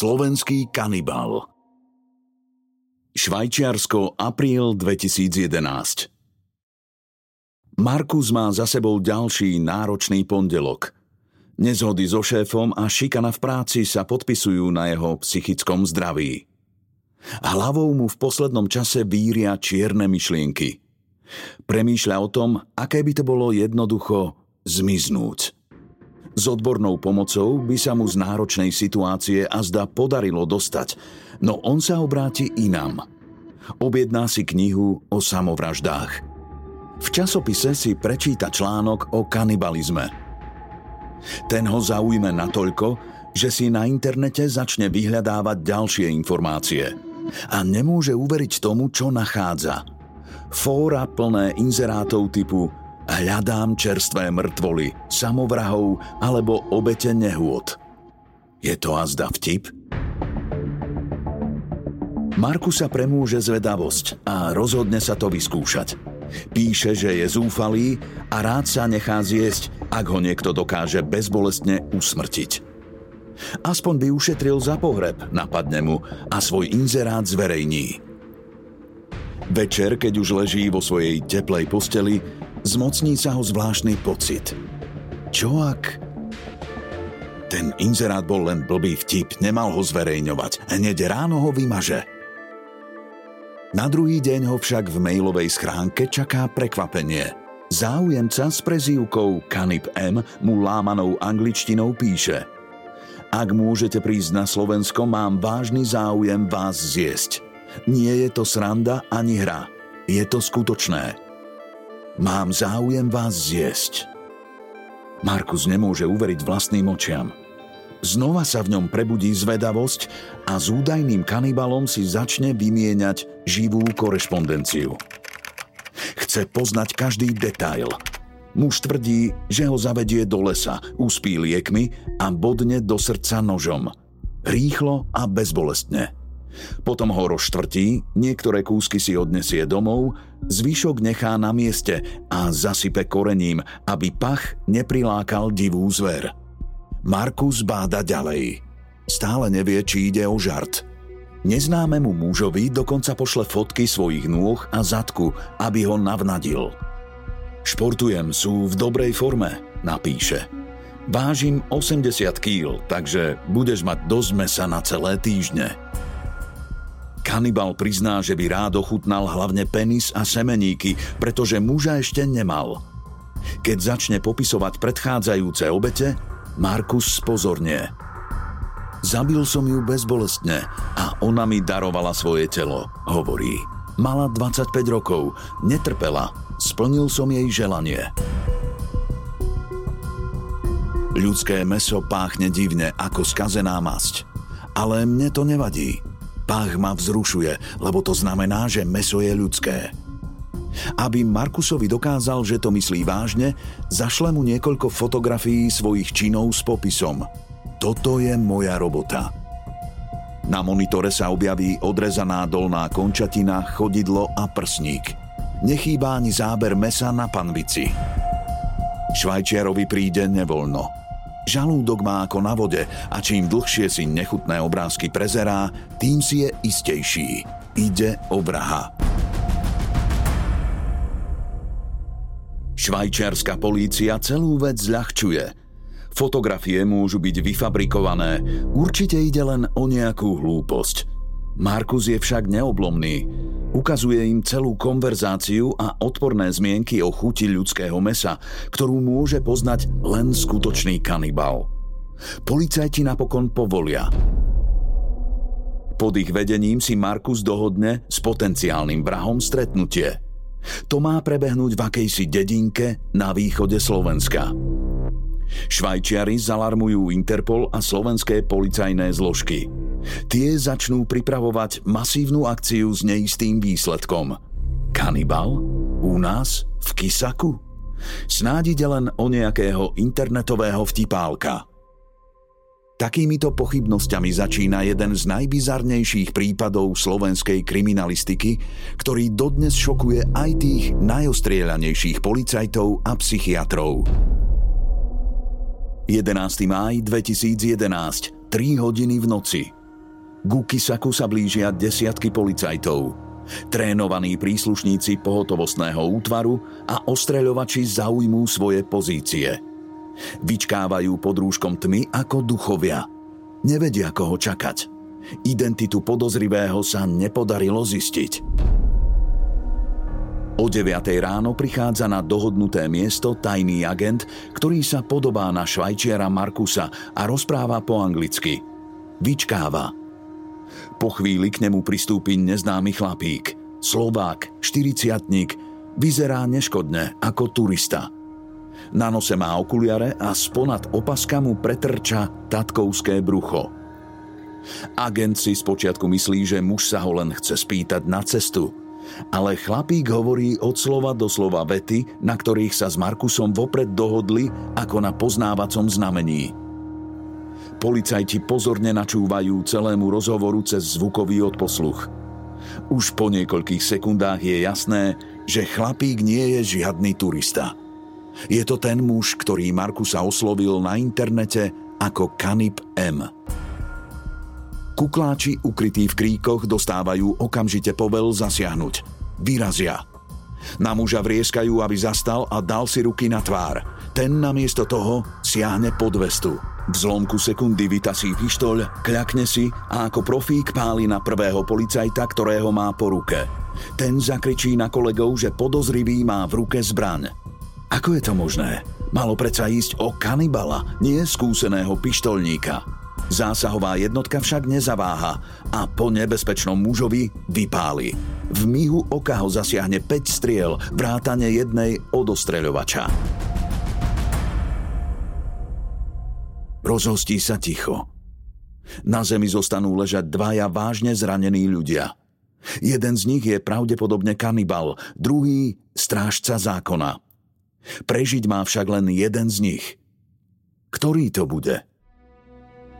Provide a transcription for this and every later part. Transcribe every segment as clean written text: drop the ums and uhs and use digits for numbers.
Slovenský kanibál. Švajčiarsko, apríl 2011. Markus má za sebou ďalší náročný pondelok. Nezhody so šéfom a šikana v práci sa podpisujú na jeho psychickom zdraví. Hlavou mu v poslednom čase víria čierne myšlienky. Premýšľa o tom, aké by to bolo jednoducho zmiznúť. S odbornou pomocou by sa mu z náročnej situácie azda podarilo dostať, no on sa obráti inam. Objedná si knihu o samovraždách. V časopise si prečíta článok o kanibalizme. Ten ho zaujme natoľko, že si na internete začne vyhľadávať ďalšie informácie a nemôže uveriť tomu, čo nachádza. Fóra plné inzerátov typu "Hľadám čerstvé mŕtvoly, samovrahov alebo obete nehôd." Je to azda vtip? Markusa premôže zvedavosť a rozhodne sa to vyskúšať. Píše, že je zúfalý a rád sa nechá zjesť, ak ho niekto dokáže bezbolestne usmrtiť. Aspoň by ušetril za pohreb, napadne mu, a svoj inzerát zverejní. Večer, keď už leží vo svojej teplej posteli, zmocní sa ho zvláštny pocit. Čo ak? Ten inzerát bol len blbý vtip, nemal ho zverejňovať. Hneď ráno ho vymaže. Na druhý deň ho však v mailovej schránke čaká prekvapenie. Záujemca s prezývkou Canip M mu lámanou angličtinou píše: "Ak môžete prísť na Slovensko, mám vážny záujem vás zjesť. Nie je to sranda ani hra. Je to skutočné. Mám záujem vás zjesť." Markus nemôže uveriť vlastným očiam. Znova sa v ňom prebudí zvedavosť a s údajným kanibalom si začne vymieňať živú korešpondenciu. Chce poznať každý detail. Muž tvrdí, že ho zavedie do lesa, uspí liekmi a bodne do srdca nožom. Rýchlo a bezbolestne. Potom ho roštvrtí, niektoré kúsky si odnesie domov, zvyšok nechá na mieste a zasype korením, aby pach neprilákal divú zver. Markus báda ďalej. Stále nevie, či ide o žart. Neznámemu mužovi dokonca pošle fotky svojich nôh a zadku, aby ho navnadil. "Športujem, sú v dobrej forme," napíše. "Vážim 80 kg, takže budeš mať dosť mäsa na celé týždne." Kanibal prizná, že by rád ochutnal hlavne penis a semeníky, pretože muža ešte nemal. Keď začne popisovať predchádzajúce obete, Markus spozornie. "Zabil som ju bezbolestne a ona mi darovala svoje telo," hovorí. "Mala 25 rokov, netrpela, splnil som jej želanie." Ľudské mäso páchne divne ako skazená masť, ale mne to nevadí. Pach ma vzrušuje, lebo to znamená, že mäso je ľudské. Aby Markusovi dokázal, že to myslí vážne, zašle mu niekoľko fotografií svojich činov s popisom: "Toto je moja robota." Na monitore sa objaví odrezaná dolná končatina, chodidlo a prsník. Nechýba ani záber mäsa na panvici. Švajčiarovi príde nevoľno. Žalúdok má ako na vode a čím dlhšie si nechutné obrázky prezerá, tým si je istejší. Ide o vraha. Švajčiarska polícia celú vec zľahčuje. Fotografie môžu byť vyfabrikované, určite ide len o nejakú hlúposť. Markus je však neoblomný. Ukazuje im celú konverzáciu a odporné zmienky o chuti ľudského mäsa, ktorú môže poznať len skutočný kanibál. Policajti napokon povolia. Pod ich vedením si Markus dohodne s potenciálnym vrahom stretnutie. To má prebehnúť v akejsi dedinke na východe Slovenska. Švajčiari zalarmujú Interpol a slovenské policajné zložky. Tie začnú pripravovať masívnu akciu s neistým výsledkom. Kanibal? U nás? V Kysaku? Snáď ide len o nejakého internetového vtipálka. Takýmito pochybnosťami začína jeden z najbizarnejších prípadov slovenskej kriminalistiky, ktorý dodnes šokuje aj tých najostrieľanejších policajtov a psychiatrov. 11. máj 2011, 3 hodiny v noci. Ku Kysaku sa blížia desiatky policajtov. Trénovaní príslušníci pohotovostného útvaru a ostreľovači zaujmú svoje pozície. Vyčkávajú pod rúškom tmy ako duchovia. Nevedia, koho čakať. Identitu podozrivého sa nepodarilo zistiť. O 9:00 ráno prichádza na dohodnuté miesto tajný agent, ktorý sa podobá na švajčiara Markusa a rozpráva po anglicky. Vyčkáva. Po chvíli k nemu pristúpi neznámy chlapík. Slovák, 40-tník, vyzerá neškodne ako turista. Na nose má okuliare a sponad opaska mu pretrča tatkovské brucho. Agent si spočiatku myslí, že muž sa ho len chce spýtať na cestu. Ale chlapík hovorí od slova do slova vety, na ktorých sa s Markusom vopred dohodli ako na poznávacom znamení. Policajti pozorne načúvajú celému rozhovoru cez zvukový odposluch. Už po niekoľkých sekundách je jasné, že chlapík nie je žiadny turista. Je to ten muž, ktorý Markusa oslovil na internete ako Canip M. Kukláči, ukrytí v kríkoch, dostávajú okamžite povel zasiahnuť. Vyrazia. Na muža vrieskajú, aby zastal a dal si ruky na tvár. Ten namiesto toho siahne pod vestu. V zlomku sekundy vytasí pištoľ, kľakne si a ako profík páli na prvého policajta, ktorého má po ruke. Ten zakričí na kolegov, že podozrivý má v ruke zbraň. Ako je to možné? Malo predsa ísť o kanibala, nie skúseného pištoľníka. Zásahová jednotka však nezaváha a po nebezpečnom mužovi vypáli. V mihu oka ho zasiahne 5 striel, vrátane jednej od ostreľovača. Rozhostí sa ticho. Na zemi zostanú ležať dvaja vážne zranení ľudia. Jeden z nich je pravdepodobne kanibal, druhý strážca zákona. Prežiť má však len jeden z nich. Ktorý to bude?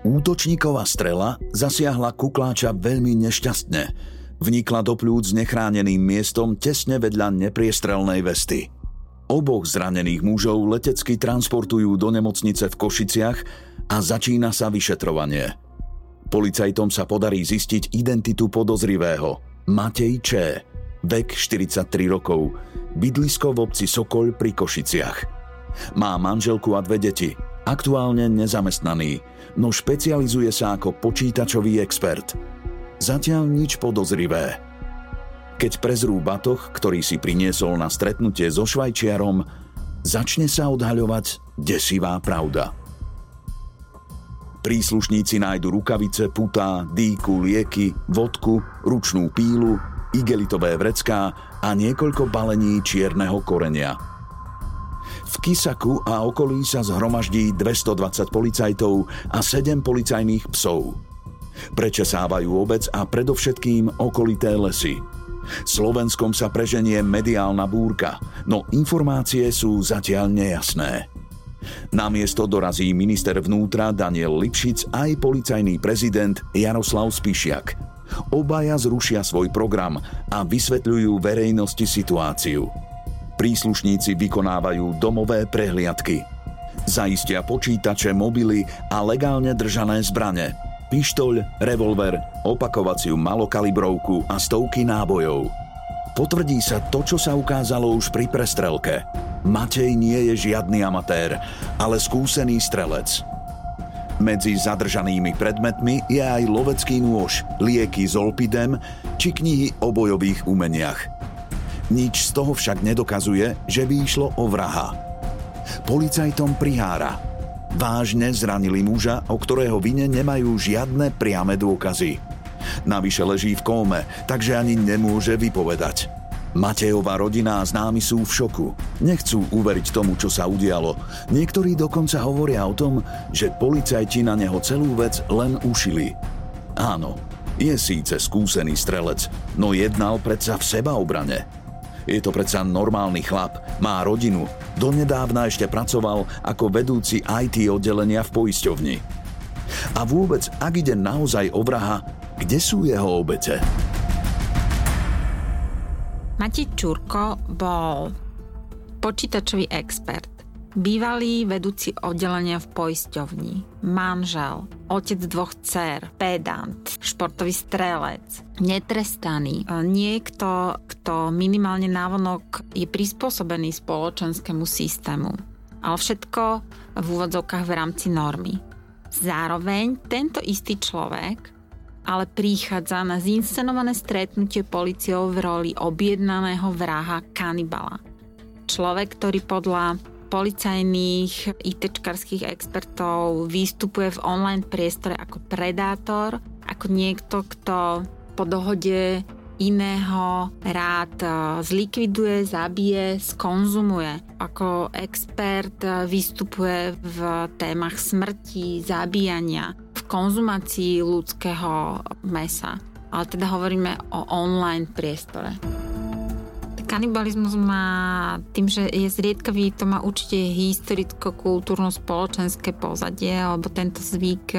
Útočníková strela zasiahla kukláča veľmi nešťastne. Vnikla do pľúc nechráneným miestom tesne vedľa nepriestrelnej vesty. Oboch zranených mužov letecky transportujú do nemocnice v Košiciach a začína sa vyšetrovanie. Policajtom sa podarí zistiť identitu podozrivého. Matej Č., vek 43 rokov, bydlisko v obci Sokoľ pri Košiciach. Má manželku a dve deti. Aktuálne nezamestnaný, no špecializuje sa ako počítačový expert. Zatiaľ nič podozrivé. Keď prezrú batoh, ktorý si priniesol na stretnutie so švajčiarom, začne sa odhaľovať desivá pravda. Príslušníci nájdu rukavice, putá, dýku, lieky, vodku, ručnú pílu, igelitové vrecká a niekoľko balení čierneho korenia. V Kysaku a okolí sa zhromaždí 220 policajtov a 7 policajných psov. Prečesávajú obec a predovšetkým okolité lesy. Slovenskom sa preženie mediálna búrka, no informácie sú zatiaľ nejasné. Na miesto dorazí minister vnútra Daniel Lipšic aj policajný prezident Jaroslav Spišiak. Obaja zrušia svoj program a vysvetľujú verejnosti situáciu. Príslušníci vykonávajú domové prehliadky. Zaistia počítače, mobily a legálne držané zbrane. Pištoľ, revolver, opakovaciu malokalibrovku a stovky nábojov. Potvrdí sa to, čo sa ukázalo už pri prestrelke. Matej nie je žiadny amatér, ale skúsený strelec. Medzi zadržanými predmetmi je aj lovecký nôž, lieky s olpidem či knihy o bojových umeniach. Nič z toho však nedokazuje, že by išlo o vraha. Policajtom prihára. Vážne zranili muža, o ktorého vine nemajú žiadne priame dôkazy. Navyše leží v kóme, takže ani nemôže vypovedať. Matejova rodina a známi sú v šoku. Nechcú uveriť tomu, čo sa udialo. Niektorí dokonca hovoria o tom, že policajti na neho celú vec len ušili. Áno, je síce skúsený strelec, no jednal predsa v sebaobrane. Je to predsa normálny chlap, má rodinu. Donedávna ešte pracoval ako vedúci IT oddelenia v poisťovni. A vôbec, ak ide naozaj o vraha, kde sú jeho obete? Matej Čurko bol počítačový expert, bývalý vedúci oddelenia v poisťovni, manžel, otec dvoch dcér, pedant, športový strelec, netrestaný, niekto, kto minimálne návonok je prispôsobený spoločenskému systému, ale všetko v úvodzovkách v rámci normy. Zároveň tento istý človek ale prichádza na zinscenované stretnutie políciou v roli objednaného vraha kanibala. Človek, ktorý podľa policajných ITčkarských expertov vystupuje v online priestore ako predátor, ako niekto, kto po dohode iného rád zlikviduje, zabije, skonzumuje. Ako expert vystupuje v témach smrti, zabíjania, konzumácii ľudského mäsa. Ale teda hovoríme o online priestore. Kanibalizmus má, tým, že je zriedkavý, to má určite historicko-kultúrno-spoločenské pozadie, lebo tento zvyk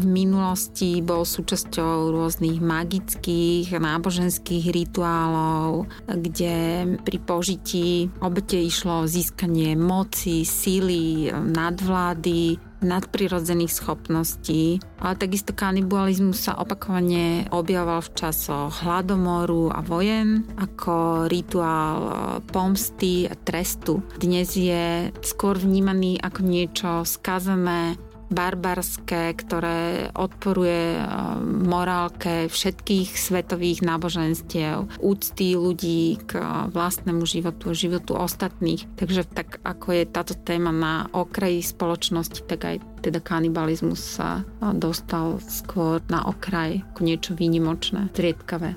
v minulosti bol súčasťou rôznych magických, náboženských rituálov, kde pri požití obete išlo o získanie moci, síly, nadvlády, nadprirodzených schopností, ale takisto kanibalizmus sa opakovane objavoval v časoch hladomoru a vojen ako rituál pomsty a trestu. Dnes je skôr vnímaný ako niečo skazené, barbarské, ktoré odporuje morálke všetkých svetových náboženstiev, úcty ľudí k vlastnému životu, životu ostatných. Takže tak, ako je táto téma na okraji spoločnosti, tak aj teda kanibalizmus sa dostal skôr na okraj ako niečo výnimočné, zriedkavé.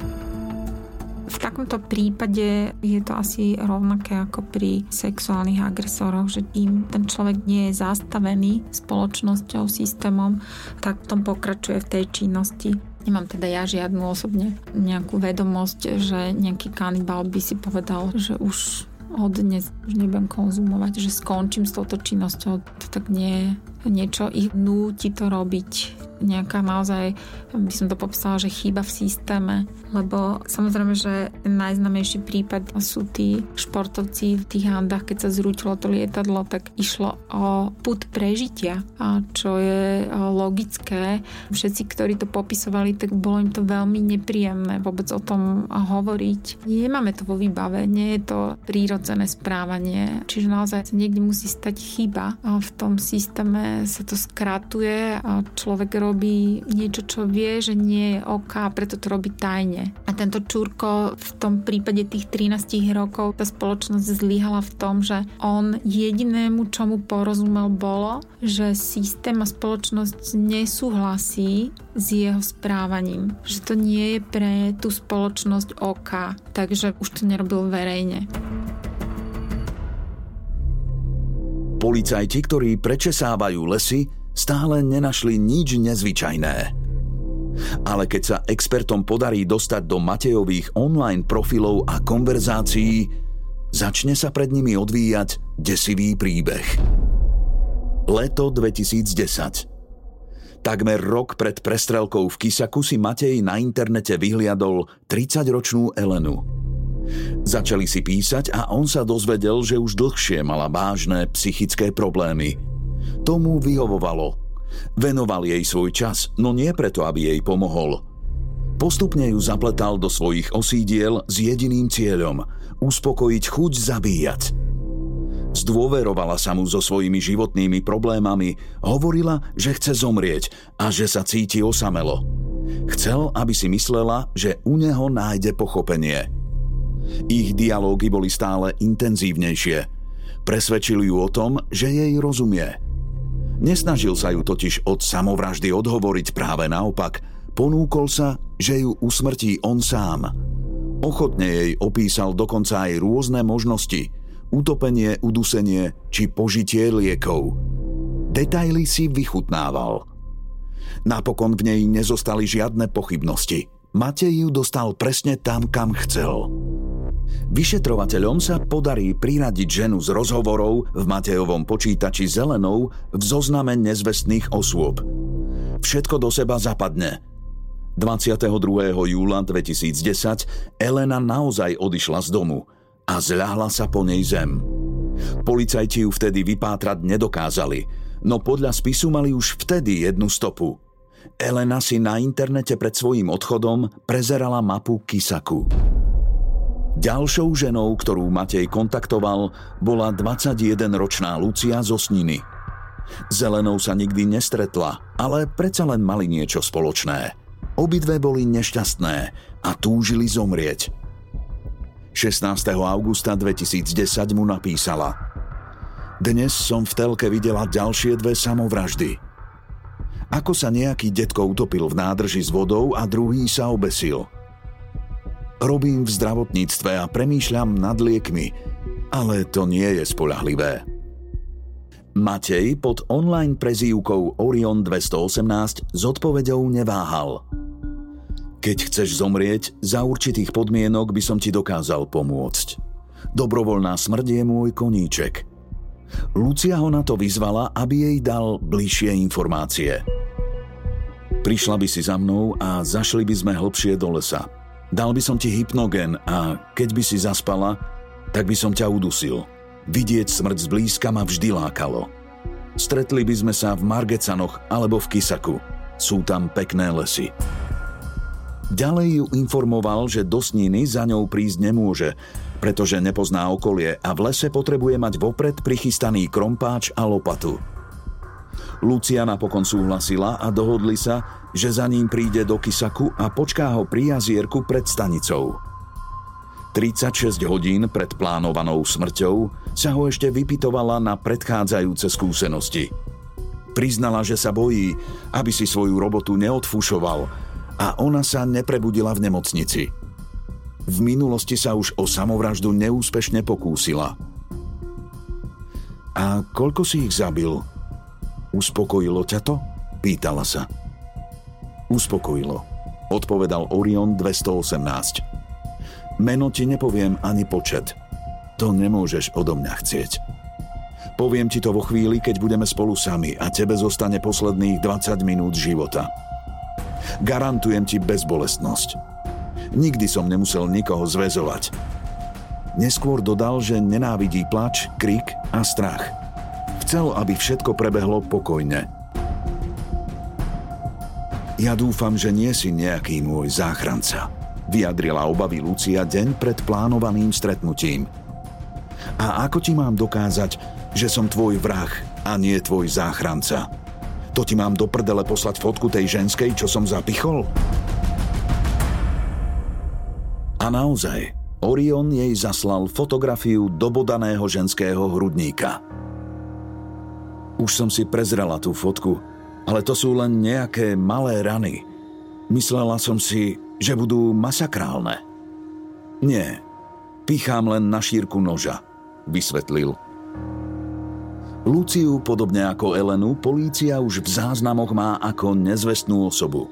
V takomto prípade je to asi rovnaké ako pri sexuálnych agresoroch, že tým ten človek nie je zastavený spoločnosťou, systémom, tak v tom pokračuje v tej činnosti. Nemám teda ja žiadnu osobne nejakú vedomosť, že nejaký kanibál by si povedal, že už od dnes už nebudem konzumovať, že skončím s touto činnosťou. To tak nie je. Niečo ich núti to robiť. Nejaká naozaj, by som to popísala, že chyba v systéme, lebo samozrejme, že najznámejší prípad sú tí športovci v tých handách, keď sa zrútilo to lietadlo, tak išlo o pud prežitia, čo je logické. Všetci, ktorí to popisovali, tak bolo im to veľmi nepríjemné vôbec o tom hovoriť. Nemáme to vo výbave, nie je to prírodzené správanie, čiže naozaj niekde musí stať chyba. V tom systéme sa to skratuje a človek robí niečo, čo vie, že nie je OK, preto to robí tajne. A tento Čurko v tom prípade tých 13 rokov tá spoločnosť zlyhala v tom, že on jedinému, čo mu porozumel, bolo, že systém a spoločnosť nesúhlasí s jeho správaním. Že to nie je pre tú spoločnosť OK, takže už to nerobil verejne. Policajti, ktorí prečesávajú lesy, stále nenašli nič nezvyčajné. Ale keď sa expertom podarí dostať do Matejových online profilov a konverzácií, začne sa pred nimi odvíjať desivý príbeh. Leto 2010. Takmer rok pred prestrelkou v Kysaku si Matej na internete vyhliadol 30-ročnú Elenu. Začali si písať a on sa dozvedel, že už dlhšie mala vážne psychické problémy. Tomu vyhovovalo. Venoval jej svoj čas, no nie preto, aby jej pomohol. Postupne ju zapletal do svojich osídiel s jediným cieľom – uspokojiť chuť zabíjať. Zdôverovala sa mu so svojimi životnými problémami, hovorila, že chce zomrieť a že sa cíti osamelo. Chcel, aby si myslela, že u neho nájde pochopenie. Ich dialógy boli stále intenzívnejšie. Presvedčil ju o tom, že jej rozumie. Nesnažil sa ju totiž od samovraždy odhovoriť, práve naopak, ponúkol sa, že ju usmrtí on sám. Ochotne jej opísal dokonca aj rôzne možnosti: utopenie, udusenie či požitie liekov. Detaily si vychutnával. Napokon v nej nezostali žiadne pochybnosti. Matej ju dostal presne tam, kam chcel. Vyšetrovateľom sa podarí priradiť ženu z rozhovorov v Matejovom počítači zelenou v zozname nezvestných osôb. Všetko do seba zapadne. 22. júla 2010 Elena naozaj odišla z domu a zľahla sa po nej zem. Policajti ju vtedy vypátrať nedokázali, no podľa spisu mali už vtedy jednu stopu. Elena si na internete pred svojím odchodom prezerala mapu Kysaku. Ďalšou ženou, ktorú Matej kontaktoval, bola 21-ročná Lucia Zosniny. Zelenou sa nikdy nestretla, ale predsa len mali niečo spoločné. Obidve boli nešťastné a túžili zomrieť. 16. augusta 2010 mu napísala: Dnes som v telke videla ďalšie dve samovraždy. Ako sa nejaký detko utopil v nádrži s vodou a druhý sa obesil. Robím v zdravotníctve a premýšľam nad liekmi, ale to nie je spoľahlivé. Matej pod online prezývkou Orion 218 s odpoveďou neváhal. Keď chceš zomrieť, za určitých podmienok by som ti dokázal pomôcť. Dobrovoľná smrť je môj koníček. Lucia ho na to vyzvala, aby jej dal bližšie informácie. Prišla by si za mnou a zašli by sme hlbšie do lesa. Dal by som ti hypnogen a keď by si zaspala, tak by som ťa udusil. Vidieť smrť zblízka ma vždy lákalo. Stretli by sme sa v Margeľanoch alebo v Kysaku. Sú tam pekné lesy. Ďalej ju informoval, že do Sniny za ňou prísť nemôže, pretože nepozná okolie a v lese potrebuje mať vopred prichystaný krompáč a lopatu. Lucia napokon súhlasila a dohodli sa, že za ním príde do Kysaku a počká ho pri jazierku pred stanicou. 36 hodín pred plánovanou smrťou sa ho ešte vypytovala na predchádzajúce skúsenosti. Priznala, že sa bojí, aby si svoju robotu neodfúšoval, a ona sa neprebudila v nemocnici. V minulosti sa už o samovraždu neúspešne pokúsila. A koľko si ich zabil? Uspokojilo ťa to? Pýtala sa. Uspokojilo, odpovedal Orion 218. Meno ti nepoviem ani počet. To nemôžeš odo mňa chcieť. Poviem ti to vo chvíli, keď budeme spolu sami a tebe zostane posledných 20 minút života. Garantujem ti bezbolestnosť. Nikdy som nemusel nikoho zväzovať. Neskôr dodal, že nenávidí plač, krik a strach. Chcel, aby všetko prebehlo pokojne. Ja dúfam, že nie si nejaký môj záchranca, vyjadrila obavy Lucia deň pred plánovaným stretnutím. A ako ti mám dokázať, že som tvoj vrah a nie tvoj záchranca? To ti mám do prdele poslať fotku tej ženskej, čo som zapichol? A naozaj, Orion jej zaslal fotografiu dobodaného ženského hrudníka. Už som si prezrela tú fotku, ale to sú len nejaké malé rany. Myslela som si, že budú masakrálne. Nie, píchám len na šírku noža, vysvetlil. Luciu, podobne ako Elenu, polícia už v záznamoch má ako nezvestnú osobu.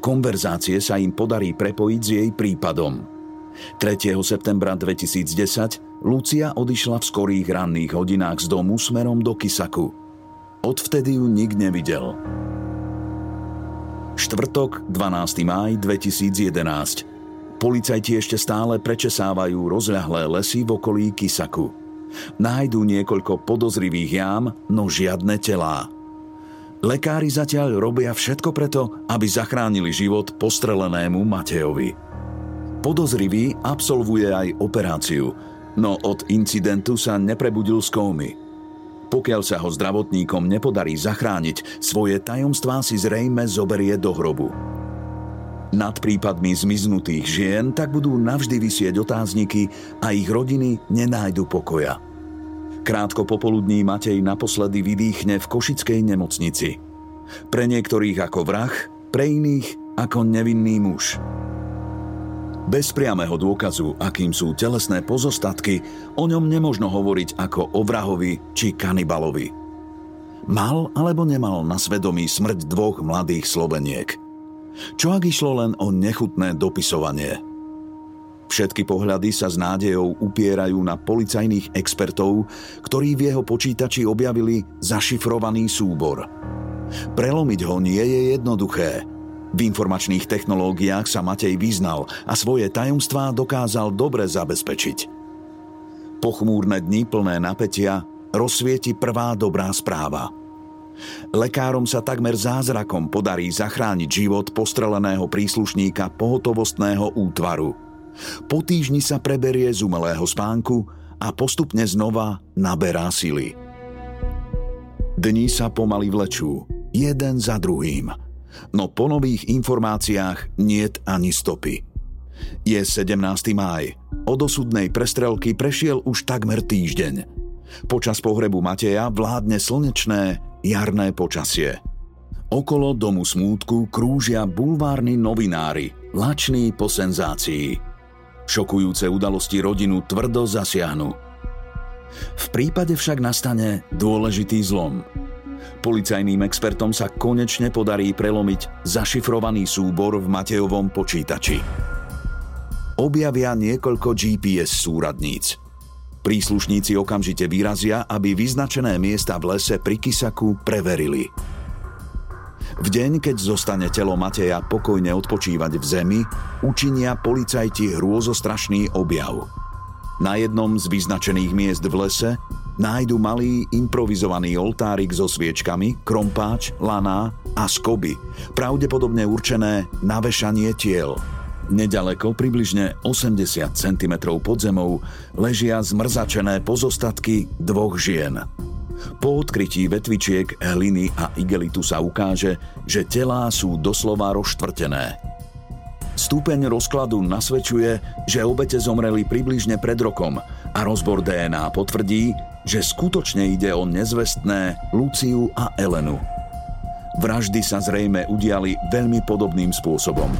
Konverzácie sa im podarí prepojiť s jej prípadom. 3. septembra 2010 Lucia odišla v skorých ranných hodinách z domu smerom do Kysaku. Odvtedy ju nik nevidel. Štvrtok, 12. máj 2011. Policajti ešte stále prečesávajú rozľahlé lesy v okolí Kysaku. Nájdu niekoľko podozrivých jám, no žiadne telá. Lekári zatiaľ robia všetko preto, aby zachránili život postrelenému Matejovi. Podozrivý absolvuje aj operáciu, no od incidentu sa neprebudil z kómy. Pokiaľ sa ho zdravotníkom nepodarí zachrániť, svoje tajomstvá si zrejme zoberie do hrobu. Nad prípadmi zmiznutých žien tak budú navždy visieť otázniky a ich rodiny nenájdu pokoja. Krátko popoludní Matej naposledy vydýchne v košickej nemocnici. Pre niektorých ako vrah, pre iných ako nevinný muž. Bez priameho dôkazu, akým sú telesné pozostatky, o ňom nemožno hovoriť ako o vrahovi či kanibalovi. Mal alebo nemal na svedomí smrť dvoch mladých Sloveniek? Čo ak išlo len o nechutné dopisovanie? Všetky pohľady sa s nádejou upierajú na policajných expertov, ktorí v jeho počítači objavili zašifrovaný súbor. Prelomiť ho nie je jednoduché. V informačných technológiách sa Matej vyznal a svoje tajomstvá dokázal dobre zabezpečiť. Pochmúrne dni plné napätia rozsvieti prvá dobrá správa. Lekárom sa takmer zázrakom podarí zachrániť život postreleného príslušníka pohotovostného útvaru. Po týždni sa preberie z umelého spánku a postupne znova naberá sily. Dni sa pomaly vlečú, jeden za druhým, no po nových informáciách niet ani stopy. Je 17. máj, od osudnej prestrelky prešiel už takmer týždeň. Počas pohrebu Mateja vládne slnečné jarné počasie. Okolo domu smútku krúžia bulvárni novinári, lační po senzácii. Šokujúce udalosti rodinu tvrdo zasiahnu. V prípade však nastane dôležitý zlom. Policajným expertom sa konečne podarí prelomiť zašifrovaný súbor v Matejovom počítači. Objavia niekoľko GPS súradníc. Príslušníci okamžite vyrazia, aby vyznačené miesta v lese pri Kysaku preverili. V deň, keď zostane telo Mateja pokojne odpočívať v zemi, učinia policajti hrôzostrašný objav. Na jednom z vyznačených miest v lese nájdu malý improvizovaný oltárik so sviečkami, krompáč, laná a skoby, pravdepodobne určené na vešanie tiel. Neďaleko, približne 80 cm pod zemou, ležia zmrzačené pozostatky dvoch žien. Po odkrytí vetvičiek, hliny a igelitu sa ukáže, že telá sú doslova rozštvrtené. Stupeň rozkladu nasvedčuje, že obete zomreli približne pred rokom a rozbor DNA potvrdí, že skutočne ide o nezvestné Luciu a Elenu. Vraždy sa zrejme udiali veľmi podobným spôsobom.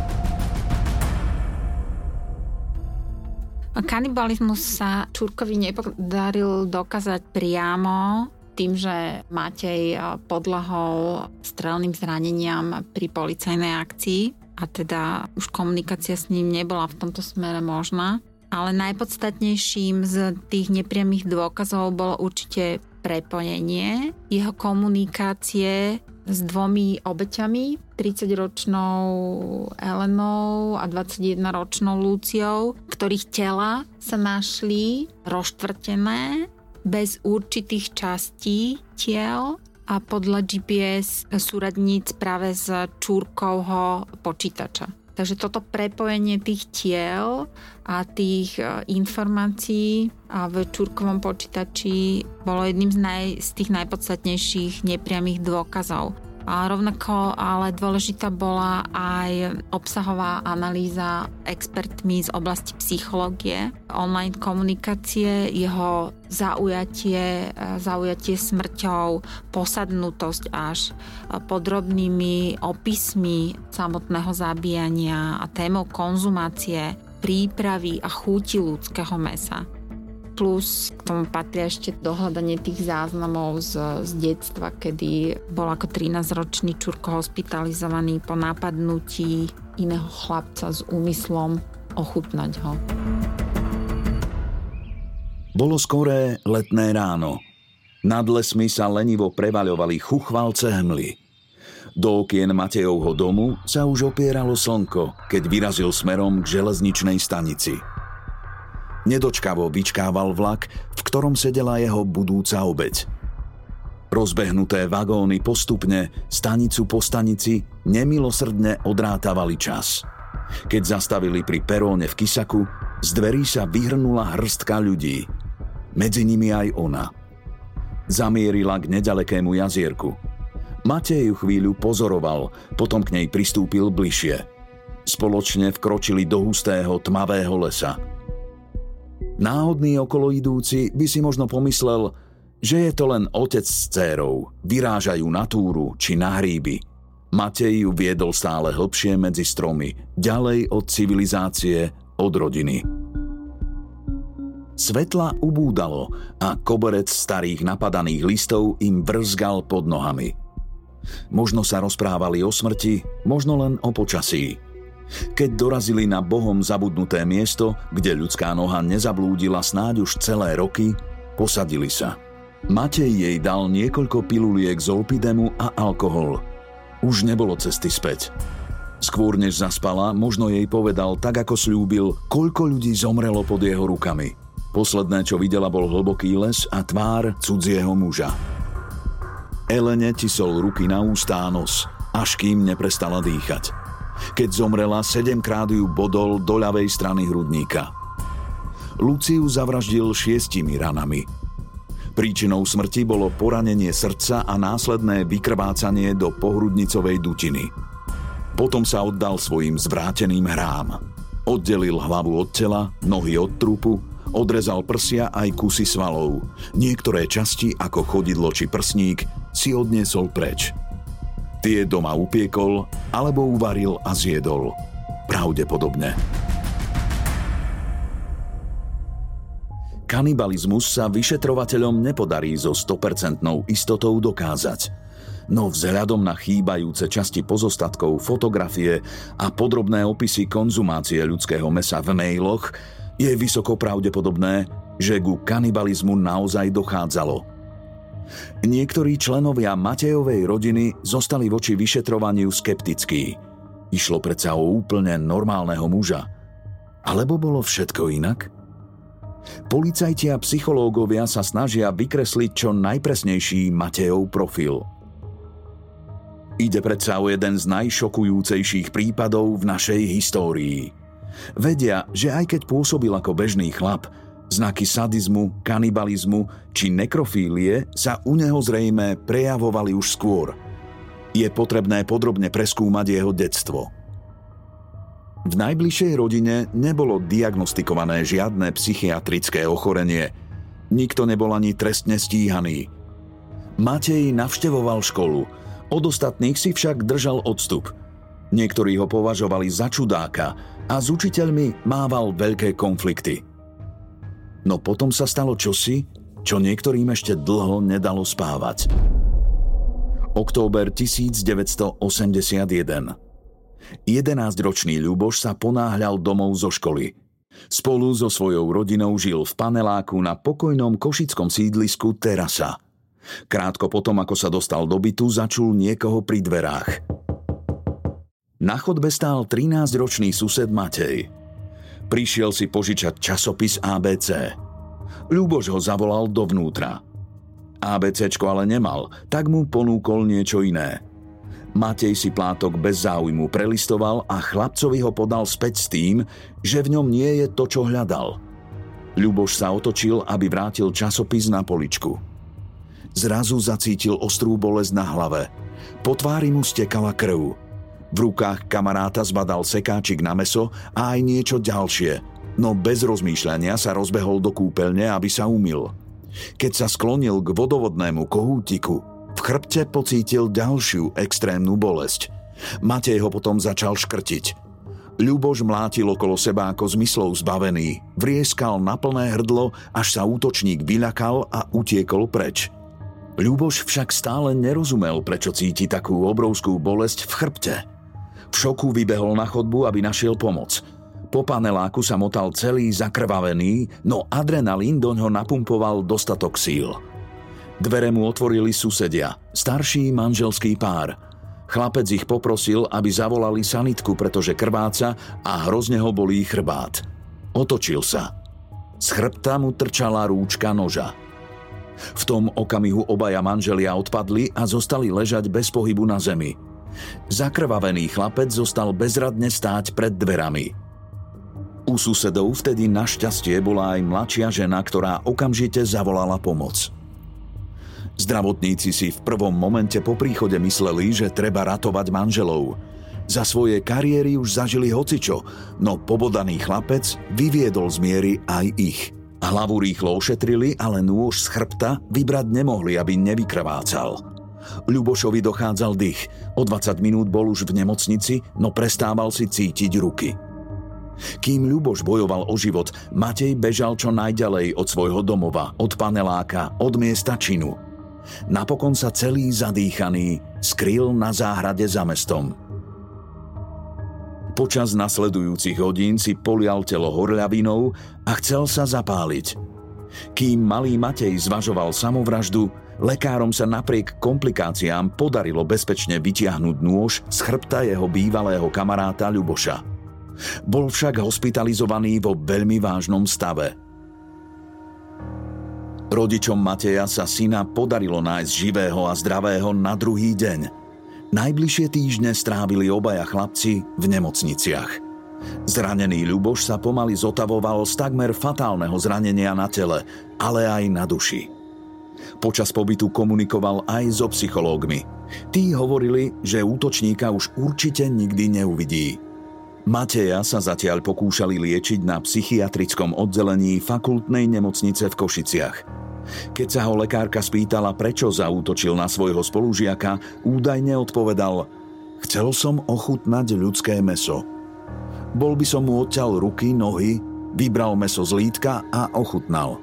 Kanibalizmus sa Čurkovi nepodaril dokázať priamo, tým, že Matej podľahol strelným zraneniam pri policajnej akcii a teda už komunikácia s ním nebola v tomto smere možná. Ale najpodstatnejším z tých nepriamých dôkazov bolo určite prepojenie jeho komunikácie s dvomi obeťami, 30-ročnou Elenou a 21-ročnou Luciou, ktorých tela sa našli rozštvrtené bez určitých častí tiel a podľa GPS súradníc práve z Čúrkovho počítača. Takže toto prepojenie tých tiel a tých informácií v Čúrkovom počítači bolo jedným z tých najpodstatnejších nepriamých dôkazov. A rovnako ale dôležitá bola aj obsahová analýza expertmi z oblasti psychológie, online komunikácie, jeho zaujatie smrťou, posadnutosť až podrobnými opismi samotného zabíjania a témou konzumácie, prípravy a chúti ľudského mäsa. Plus k tomu patria ešte dohľadanie tých záznamov z detstva, kedy bol ako 13-ročný Čurko hospitalizovaný po napadnutí iného chlapca s úmyslom ochutnať ho. Bolo skoré letné ráno. Nad lesmi sa lenivo prevaľovali chuchvalce hmly. Do okien Matejovho domu sa už opieralo slnko, keď vyrazil smerom k železničnej stanici. Nedočkavo vyčkával vlak, v ktorom sedela jeho budúca obeť. Rozbehnuté vagóny postupne, stanicu po stanici, nemilosrdne odrátavali čas. Keď zastavili pri peróne v Kysaku, Z dverí sa vyhrnula hŕstka ľudí, medzi nimi aj ona. Zamierila k nedalekému jazierku. Matej ju chvíľu pozoroval, potom k nej pristúpil bližšie. Spoločne vkročili do hustého, tmavého lesa. Náhodný okoloidúci by si možno pomyslel, že je to len otec s dcérou, vyrážajú na túru či na hríby. Matej ju viedol stále hlbšie medzi stromy, ďalej od civilizácie, od rodiny. Svetla ubúdalo a koberec starých napadaných listov im vrzgal pod nohami. Možno sa rozprávali o smrti, možno len o počasí. Keď dorazili na Bohom zabudnuté miesto, kde ľudská noha nezablúdila snáď už celé roky, posadili sa. Matej jej dal niekoľko piluliek z olpidemu a alkohol. Už nebolo cesty späť. Skôr než zaspala, možno jej povedal, tak ako sľúbil, koľko ľudí zomrelo pod jeho rukami. Posledné, čo videla, bol hlboký les a tvár cudzieho muža. Elene tisol ruky na ústá nos, až kým neprestala dýchať. Keď zomrela, 7-krát ju bodol do ľavej strany hrudníka. Luciu zavraždil 6 ranami. Príčinou smrti bolo poranenie srdca a následné vykrvácanie do pohrudnicovej dutiny. Potom sa oddal svojim zvráteným hrám. Oddelil hlavu od tela, nohy od trupu, odrezal prsia aj kusy svalov. Niektoré časti, ako chodidlo či prsník, si odniesol preč. Tie doma upiekol, alebo uvaril a zjedol. Pravdepodobne. Kanibalizmus sa vyšetrovateľom nepodarí so 100% istotou dokázať. No vzhľadom na chýbajúce časti pozostatkov, fotografie a podrobné opisy konzumácie ľudského mäsa v mailoch je vysoko pravdepodobné, že ku kanibalizmu naozaj dochádzalo. Niektorí členovia Matejovej rodiny zostali voči vyšetrovaniu skeptickí. Išlo predsa o úplne normálneho muža. Alebo bolo všetko inak? Policajti a psychológovia sa snažia vykresliť čo najpresnejší Matejov profil. Ide predsa o jeden z najšokujúcejších prípadov v našej histórii. Vedia, že aj keď pôsobil ako bežný chlap, znaky sadizmu, kanibalizmu či nekrofílie sa u neho zrejme prejavovali už skôr. Je potrebné podrobne preskúmať jeho detstvo. V najbližšej rodine nebolo diagnostikované žiadne psychiatrické ochorenie. Nikto nebol ani trestne stíhaný. Matej navštevoval školu, od ostatných si však držal odstup. Niektorí ho považovali za čudáka a s učiteľmi mával veľké konflikty. No potom sa stalo čosi, čo niektorým ešte dlho nedalo spávať. Október 1981. 11-ročný Ľuboš sa ponáhľal domov zo školy. Spolu so svojou rodinou žil v paneláku na pokojnom košickom sídlisku Terasa. Krátko potom, ako sa dostal do bytu, začul niekoho pri dverách. Na chodbe stál 13-ročný sused Matej. Prišiel si požičať časopis ABC. Ľuboš ho zavolal dovnútra. ABCčko ale nemal, tak mu ponúkol niečo iné. Matej si plátok bez záujmu prelistoval a chlapcovi ho podal späť s tým, že v ňom nie je to, čo hľadal. Ľuboš sa otočil, aby vrátil časopis na poličku. Zrazu zacítil ostrú bolesť na hlave. Po tvári mu stekala krv. V rukách kamaráta zbadal sekáčik na mäso a aj niečo ďalšie, no bez rozmýšľania sa rozbehol do kúpeľne, aby sa umyl. Keď sa sklonil k vodovodnému kohútiku, v chrbte pocítil ďalšiu extrémnu bolesť. Matej ho potom začal škrtiť. Ľuboš mlátil okolo seba ako zmyslov zbavený, vrieskal na plné hrdlo, až sa útočník vyľakal a utiekol preč. Ľuboš však stále nerozumel, prečo cíti takú obrovskú bolesť v chrbte. V šoku vybehol na chodbu, aby našiel pomoc. Po paneláku sa motal celý zakrvavený, no adrenalín doňho napumpoval dostatok síl. Dvere mu otvorili susedia, starší manželský pár. Chlapec ich poprosil, aby zavolali sanitku, pretože krváca a hrozne ho bolí chrbát. Otočil sa. Z chrbta mu trčala rúčka noža. V tom okamihu obaja manželia odpadli a zostali ležať bez pohybu na zemi. Zakrvavený chlapec zostal bezradne stáť pred dverami. u susedov vtedy našťastie bola aj mladšia žena, ktorá okamžite zavolala pomoc. Zdravotníci si v prvom momente po príchode mysleli, že treba ratovať manželov. Za svoje kariéry už zažili hocičo, no pobodaný chlapec vyviedol z miery aj ich. Hlavu rýchlo ošetrili, ale nôž z chrbta vybrať nemohli, aby nevykrvácal. Ľubošovi dochádzal dych. O 20 minút bol už v nemocnici, no prestával si cítiť ruky. Kým Ľuboš bojoval o život, Matej bežal čo najďalej od svojho domova, od paneláka, od miesta činu. Napokon sa celý zadýchaný skryl na záhrade za mestom. Počas nasledujúcich hodín si polial telo horľavinou a chcel sa zapáliť. Kým malý Matej zvažoval samovraždu, lekárom sa napriek komplikáciám podarilo bezpečne vytiahnuť nôž z chrbta jeho bývalého kamaráta Ľuboša. Bol však hospitalizovaný vo veľmi vážnom stave. Rodičom Mateja sa syna podarilo nájsť živého a zdravého na druhý deň. Najbližšie týždne strávili obaja chlapci v nemocniciach. Zranený Ľuboš sa pomaly zotavoval z takmer fatálneho zranenia na tele, ale aj na duši. Počas pobytu komunikoval aj so psychológmi. Tí hovorili, že útočníka už určite nikdy neuvidí. Mateja sa zatiaľ pokúšali liečiť na psychiatrickom oddelení fakultnej nemocnice v Košiciach. Keď sa ho lekárka spýtala, prečo zaútočil na svojho spolužiaka, údajne odpovedal: "Chcel som ochutnať ľudské mäso. Bol by som mu odťal ruky, nohy, vybral mäso z lítka a ochutnal."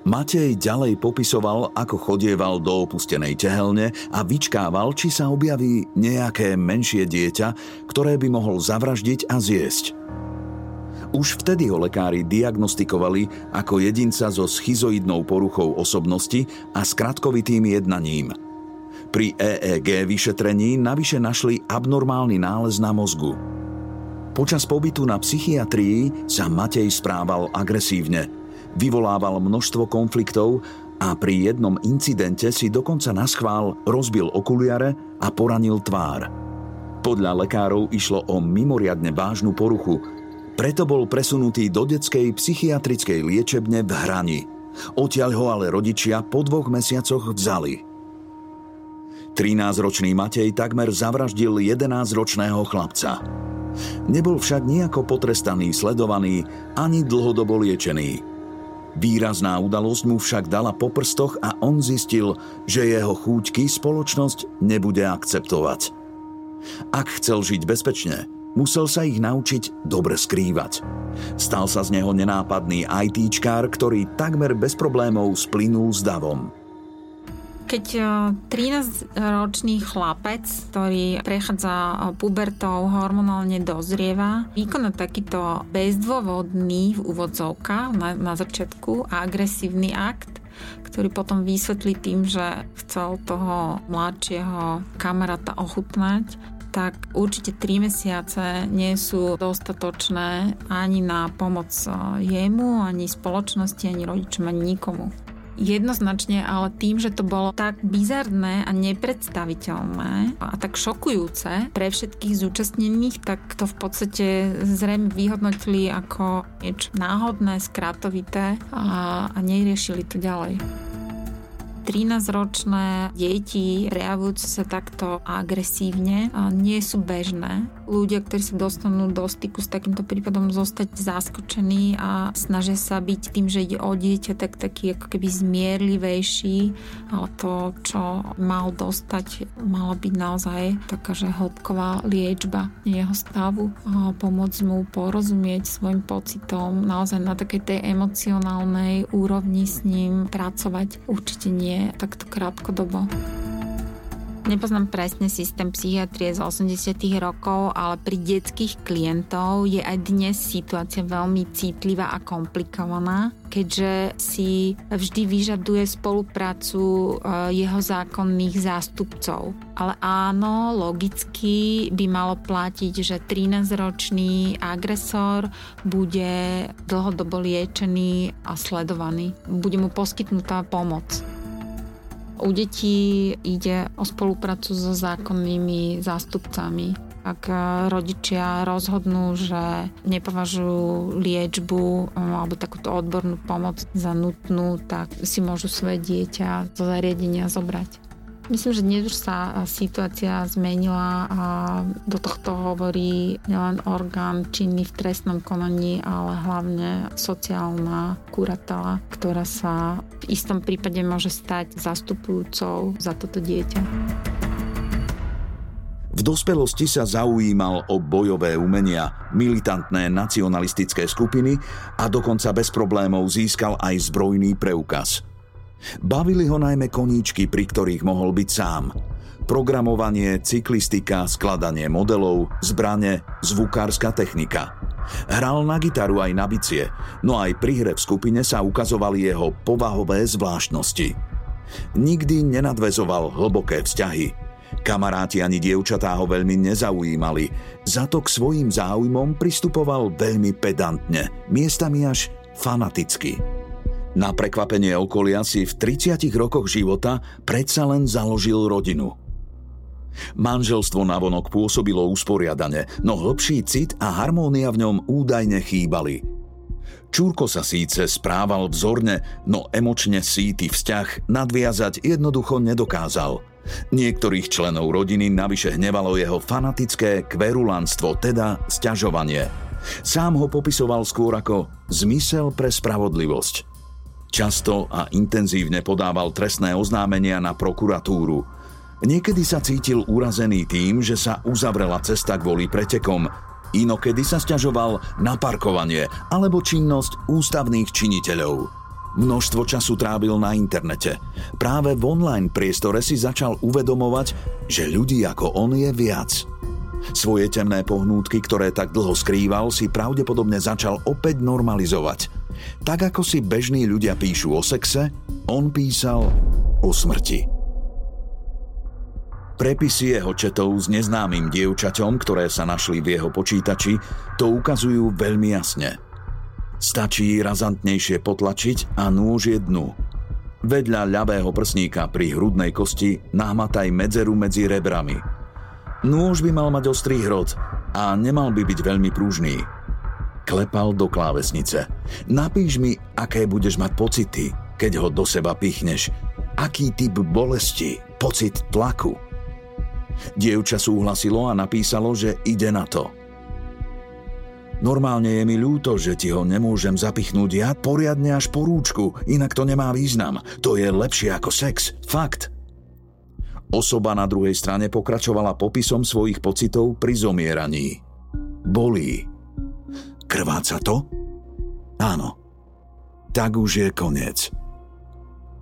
Matej ďalej popisoval, ako chodieval do opustenej tehelne a vyčkával, či sa objaví nejaké menšie dieťa, ktoré by mohol zavraždiť a zjesť. Už vtedy ho lekári diagnostikovali ako jedinca so schizoidnou poruchou osobnosti a skratkovitým jednaním. Pri EEG vyšetrení navyše našli abnormálny nález na mozgu. Počas pobytu na psychiatrii sa Matej správal agresívne, vyvolával množstvo konfliktov a pri jednom incidente si dokonca naschvál rozbil okuliare a poranil tvár. Podľa lekárov išlo o mimoriadne vážnu poruchu, preto bol presunutý do detskej psychiatrickej liečebne v Hrani. Odtiaľ ho ale rodičia po 2 mesiacoch vzali. 13-ročný Matej takmer zavraždil 11-ročného chlapca. Nebol však nejako potrestaný, sledovaný ani dlhodobo liečený. Výrazná udalosť mu však dala po prstoch a on zistil, že jeho chúťky spoločnosť nebude akceptovať. Ak chcel žiť bezpečne, musel sa ich naučiť dobre skrývať. Stal sa z neho nenápadný ITčkár, ktorý takmer bez problémov splynul s davom. Keď 13-ročný chlapec, ktorý prechádza pubertou, hormonálne dozrieva, vykoná takýto bezdôvodný v úvodzovkách na začiatku a agresívny akt, ktorý potom vysvetlí tým, že chcel toho mladšieho kamaráta ochutnať, tak určite 3 mesiace nie sú dostatočné ani na pomoc jemu, ani spoločnosti, ani rodičom, ani nikomu. Jednoznačne, ale tým, že to bolo tak bizarné a nepredstaviteľné a tak šokujúce pre všetkých zúčastnených, tak to v podstate zrejme vyhodnotili ako niečo náhodné, skratovité a neriešili to ďalej. 13-ročné deti prejavujúce sa takto agresívne nie sú bežné. Ľudia, ktorí sa dostanú do styku s takýmto prípadom, zostať zaskočení a snažia sa byť tým, že ide o dieťa, tak taký ako keby zmierlivejší, ale to, čo mal dostať, mala byť naozaj taká, že hĺbková liečba jeho stavu, pomôcť mu porozumieť svojim pocitom, naozaj na takej tej emocionálnej úrovni s ním pracovať určite nie takto krátkodobo. Nepoznám presne systém psychiatrie z 80. rokov, ale pri detských klientov je aj dnes situácia veľmi citlivá a komplikovaná, keďže si vždy vyžaduje spoluprácu jeho zákonných zástupcov. Ale áno, logicky by malo platiť, že 13-ročný agresor bude dlhodobo liečený a sledovaný. Bude mu poskytnutá pomoc. U detí ide o spoluprácu so zákonnými zástupcami. Ak rodičia rozhodnú, že nepovažujú liečbu alebo takúto odbornú pomoc za nutnú, tak si môžu svoje dieťa zo zariadenia zobrať. Myslím, že dnes už sa situácia zmenila a do tohto hovorí nielen orgán činný v trestnom konaní, ale hlavne sociálna kuratela, ktorá sa v istom prípade môže stať zastupujúcou za toto dieťa. V dospelosti sa zaujímal o bojové umenia, militantné nacionalistické skupiny a dokonca bez problémov získal aj zbrojný preukaz. Bavili ho najmä koníčky, pri ktorých mohol byť sám. Programovanie, cyklistika, skladanie modelov, zbrane, zvukárska technika. Hral na gitaru aj na bicie, no aj pri hre v skupine sa ukazovali jeho povahové zvláštnosti. Nikdy nenadväzoval hlboké vzťahy. Kamaráti ani dievčatá ho veľmi nezaujímali, za to k svojim záujmom pristupoval veľmi pedantne, miestami až fanaticky. Na prekvapenie okolia si v 30 rokoch života predsa len založil rodinu. Manželstvo navonok pôsobilo usporiadane, no hlbší cit a harmónia v ňom údajne chýbali. Čurko sa síce správal vzorne, no emočne sýty vzťah nadviazať jednoducho nedokázal. Niektorých členov rodiny navyše hnevalo jeho fanatické kverulantstvo, teda sťažovanie. Sám ho popisoval skôr ako zmysel pre spravodlivosť. Často a intenzívne podával trestné oznámenia na prokuratúru. Niekedy sa cítil urazený tým, že sa uzavrela cesta kvôli pretekom, inokedy sa sťažoval na parkovanie alebo činnosť ústavných činiteľov. Množstvo času trávil na internete. Práve v online priestore si začal uvedomovať, že ľudí ako on je viac. Svoje temné pohnútky, ktoré tak dlho skrýval, si pravdepodobne začal opäť normalizovať. Tak ako si bežní ľudia píšu o sexe, on písal o smrti. Prepisy jeho chatov s neznámym dievčaťom, ktoré sa našli v jeho počítači, to ukazujú veľmi jasne. Stačí razantnejšie potlačiť a nôž je dnu. Vedľa ľavého prsníka pri hrudnej kosti nahmataj medzeru medzi rebrami. Nôž by mal mať ostrý hrot a nemal by byť veľmi pružný. Klepal do klávesnice. Napíš mi, aké budeš mať pocity, keď ho do seba pichneš. Aký typ bolesti, pocit tlaku. Dievča súhlasilo a napísalo, že ide na to. Normálne je mi ľúto, že ti ho nemôžem zapichnúť ja poriadne až po rúčku, inak to nemá význam. To je lepšie ako sex, fakt. Osoba na druhej strane pokračovala popisom svojich pocitov pri zomieraní. Bolí. Krváca to? Áno. Tak už je koniec.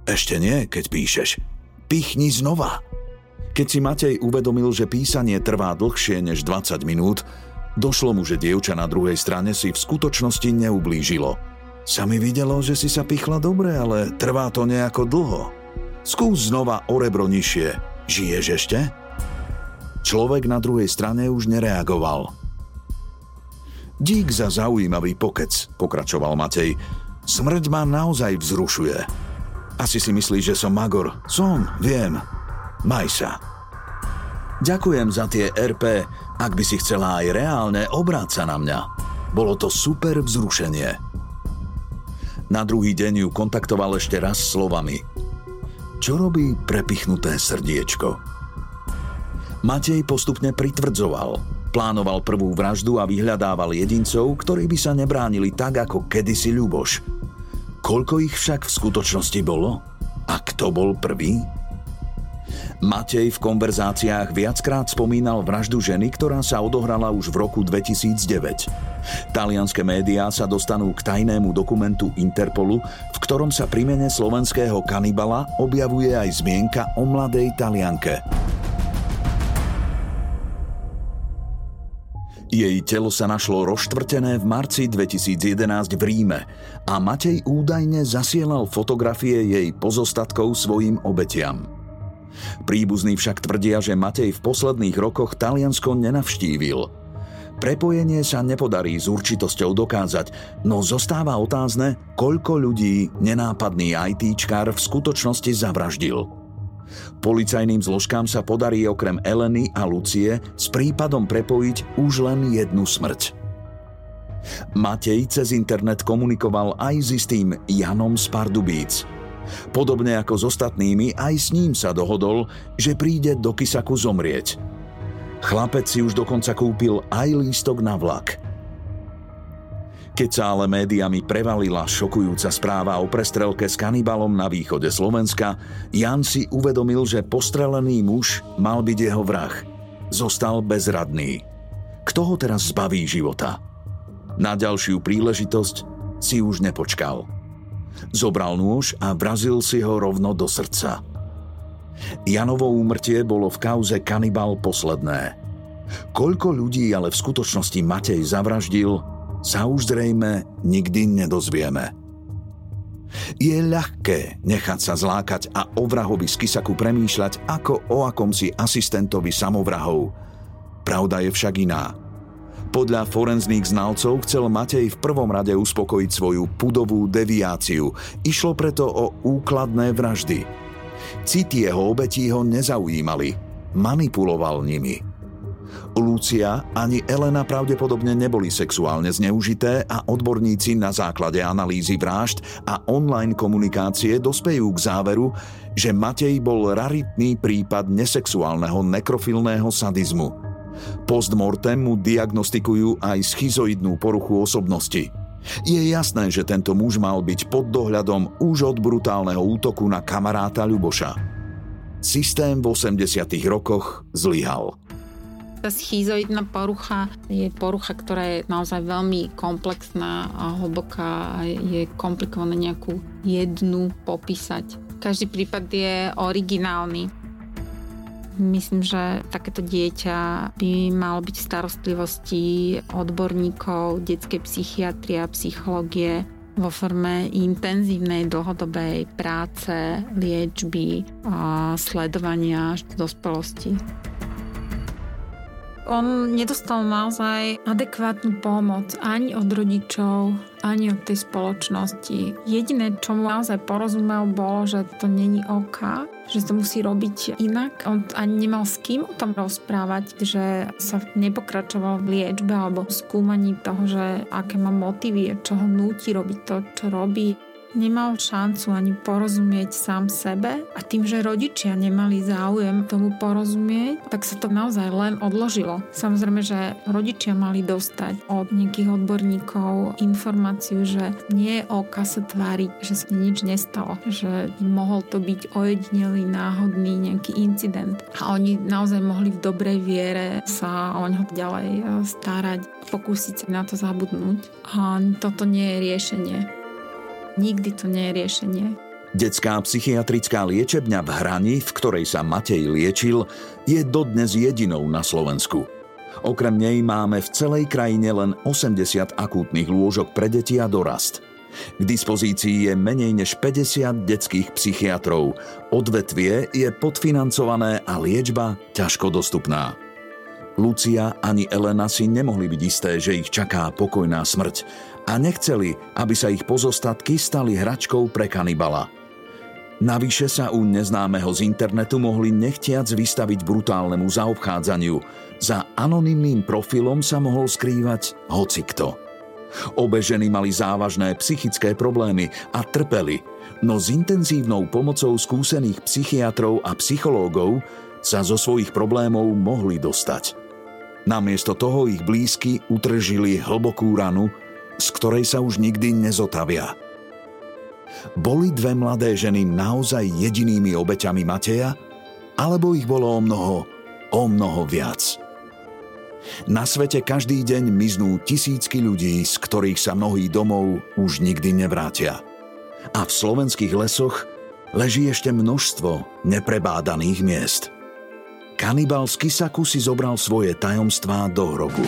Ešte nie, keď píšeš. Pichni znova. Keď si Matej uvedomil, že písanie trvá dlhšie než 20 minút, došlo mu, že dievča na druhej strane si v skutočnosti neublížilo. Sa mi videlo, že si sa pichla dobre, ale trvá to nejako dlho. Skús znova o rebro nižšie. Žiješ ešte? Človek na druhej strane už nereagoval. Dík za zaujímavý pokec, pokračoval Matej. Smrť ma naozaj vzrušuje. Asi si myslíš, že som magor. Som, viem. Maj sa. Ďakujem za tie RP. Ak by si chcela aj reálne, obráť sa na mňa. Bolo to super vzrušenie. Na druhý deň ju kontaktoval ešte raz slovami. Čo robí prepichnuté srdiečko? Matej postupne pritvrdzoval. Plánoval prvú vraždu a vyhľadával jedincov, ktorí by sa nebránili tak, ako kedysi Ľuboš. Koľko ich však v skutočnosti bolo? A kto bol prvý? Matej v konverzáciách viackrát spomínal vraždu ženy, ktorá sa odohrala už v roku 2009. Talianske médiá sa dostanú k tajnému dokumentu Interpolu, v ktorom sa pri mene slovenského kanibala objavuje aj zmienka o mladej Talianke. Jej telo sa našlo roštvrtené v marci 2011 v Ríme a Matej údajne zasielal fotografie jej pozostatkov svojim obetiam. Príbuzní však tvrdia, že Matej v posledných rokoch Taliansko nenavštívil. Prepojenie sa nepodarí s určitosťou dokázať, no zostáva otázne, koľko ľudí nenápadný ITčkár v skutočnosti zavraždil. Policajným zložkám sa podarí okrem Eleny a Lucie s prípadom prepojiť už len jednu smrť. Matej cez internet komunikoval aj s istým Janom z Pardubíc. Podobne ako s ostatnými, aj s ním sa dohodol, že príde do Kysaku zomrieť. Chlapec si už dokonca kúpil aj lístok na vlak. Keď sa ale médiami prevalila šokujúca správa o prestrelke s kanibalom na východe Slovenska, Jan si uvedomil, že postrelený muž mal byť jeho vrah. Zostal bezradný. Kto ho teraz zbaví života? Na ďalšiu príležitosť si už nepočkal. Zobral nôž a vrazil si ho rovno do srdca. Janovo úmrtie bolo v kauze kanibal posledné. Koľko ľudí ale v skutočnosti Matej zavraždil, sa už zrejme nikdy nedozvieme. Je ľahké nechať sa zlákať a o vrahovi z Kysaku premýšľať ako o akomsi asistentovi samovrahov. Pravda je však iná. Podľa forenzných znalcov chcel Matej v prvom rade uspokojiť svoju pudovú deviáciu. Išlo preto o úkladné vraždy. City jeho obetí ho nezaujímali. Manipuloval nimi. Lucia ani Elena pravdepodobne neboli sexuálne zneužité a odborníci na základe analýzy vražd a online komunikácie dospejú k záveru, že Matej bol raritný prípad nesexuálneho nekrofilného sadizmu. Postmortem mu diagnostikujú aj schizoidnú poruchu osobnosti. Je jasné, že tento muž mal byť pod dohľadom už od brutálneho útoku na kamaráta Ľuboša. Systém v 80. rokoch zlyhal. Tá schizoidná porucha je porucha, ktorá je naozaj veľmi komplexná a hlboká a je komplikované nejakú jednu popísať. Každý prípad je originálny. Myslím, že takéto dieťa by malo byť v starostlivosti odborníkov detskej psychiatrie a psychológie vo forme intenzívnej dlhodobej práce, liečby a sledovania až do dospelosti. On nedostal naozaj adekvátnu pomoc ani od rodičov, ani od tej spoločnosti. Jediné, čo mu naozaj porozumel, bolo, že to není OK, že to musí robiť inak. On ani nemal s kým o tom rozprávať, že sa nepokračoval v liečbe alebo v skúmaní toho, že aké má motivy, čo ho núti robiť to, čo robí. Nemal šancu ani porozumieť sám sebe a tým, že rodičia nemali záujem tomu porozumieť, tak sa to naozaj len odložilo. Samozrejme, že rodičia mali dostať od nejakých odborníkov informáciu, že nie je OK sa tváriť, že sa nič nestalo, že mohol to byť ojedinelý, náhodný nejaký incident a oni naozaj mohli v dobrej viere sa o ňoho ďalej starať, pokúsiť sa na to zabudnúť a toto nie je riešenie. Nikdy to nie je riešenie. Detská psychiatrická liečebňa v Hrani, v ktorej sa Matej liečil, je dodnes jedinou na Slovensku. Okrem nej máme v celej krajine len 80 akútnych lôžok pre deti a dorast. K dispozícii je menej než 50 detských psychiatrov. Odvetvie je podfinancované a liečba ťažko dostupná. Lucia ani Elena si nemohli byť isté, že ich čaká pokojná smrť a nechceli, aby sa ich pozostatky stali hračkou pre kanibala. Navyše sa u neznámeho z internetu mohli nechtiac vystaviť brutálnemu zaobchádzaniu. Za anonymným profilom sa mohol skrývať hocikto. Obe ženy mali závažné psychické problémy a trpeli, no s intenzívnou pomocou skúsených psychiatrov a psychológov sa zo svojich problémov mohli dostať. Namiesto toho ich blízky utržili hlbokú ranu, z ktorej sa už nikdy nezotavia. Boli dve mladé ženy naozaj jedinými obeťami Mateja, alebo ich bolo o mnoho viac? Na svete každý deň miznú tisícky ľudí, z ktorých sa mnohí domov už nikdy nevrátia. A v slovenských lesoch leží ešte množstvo neprebádaných miest. Kanibal z Kysaku si zobral svoje tajomstvá do hrobu.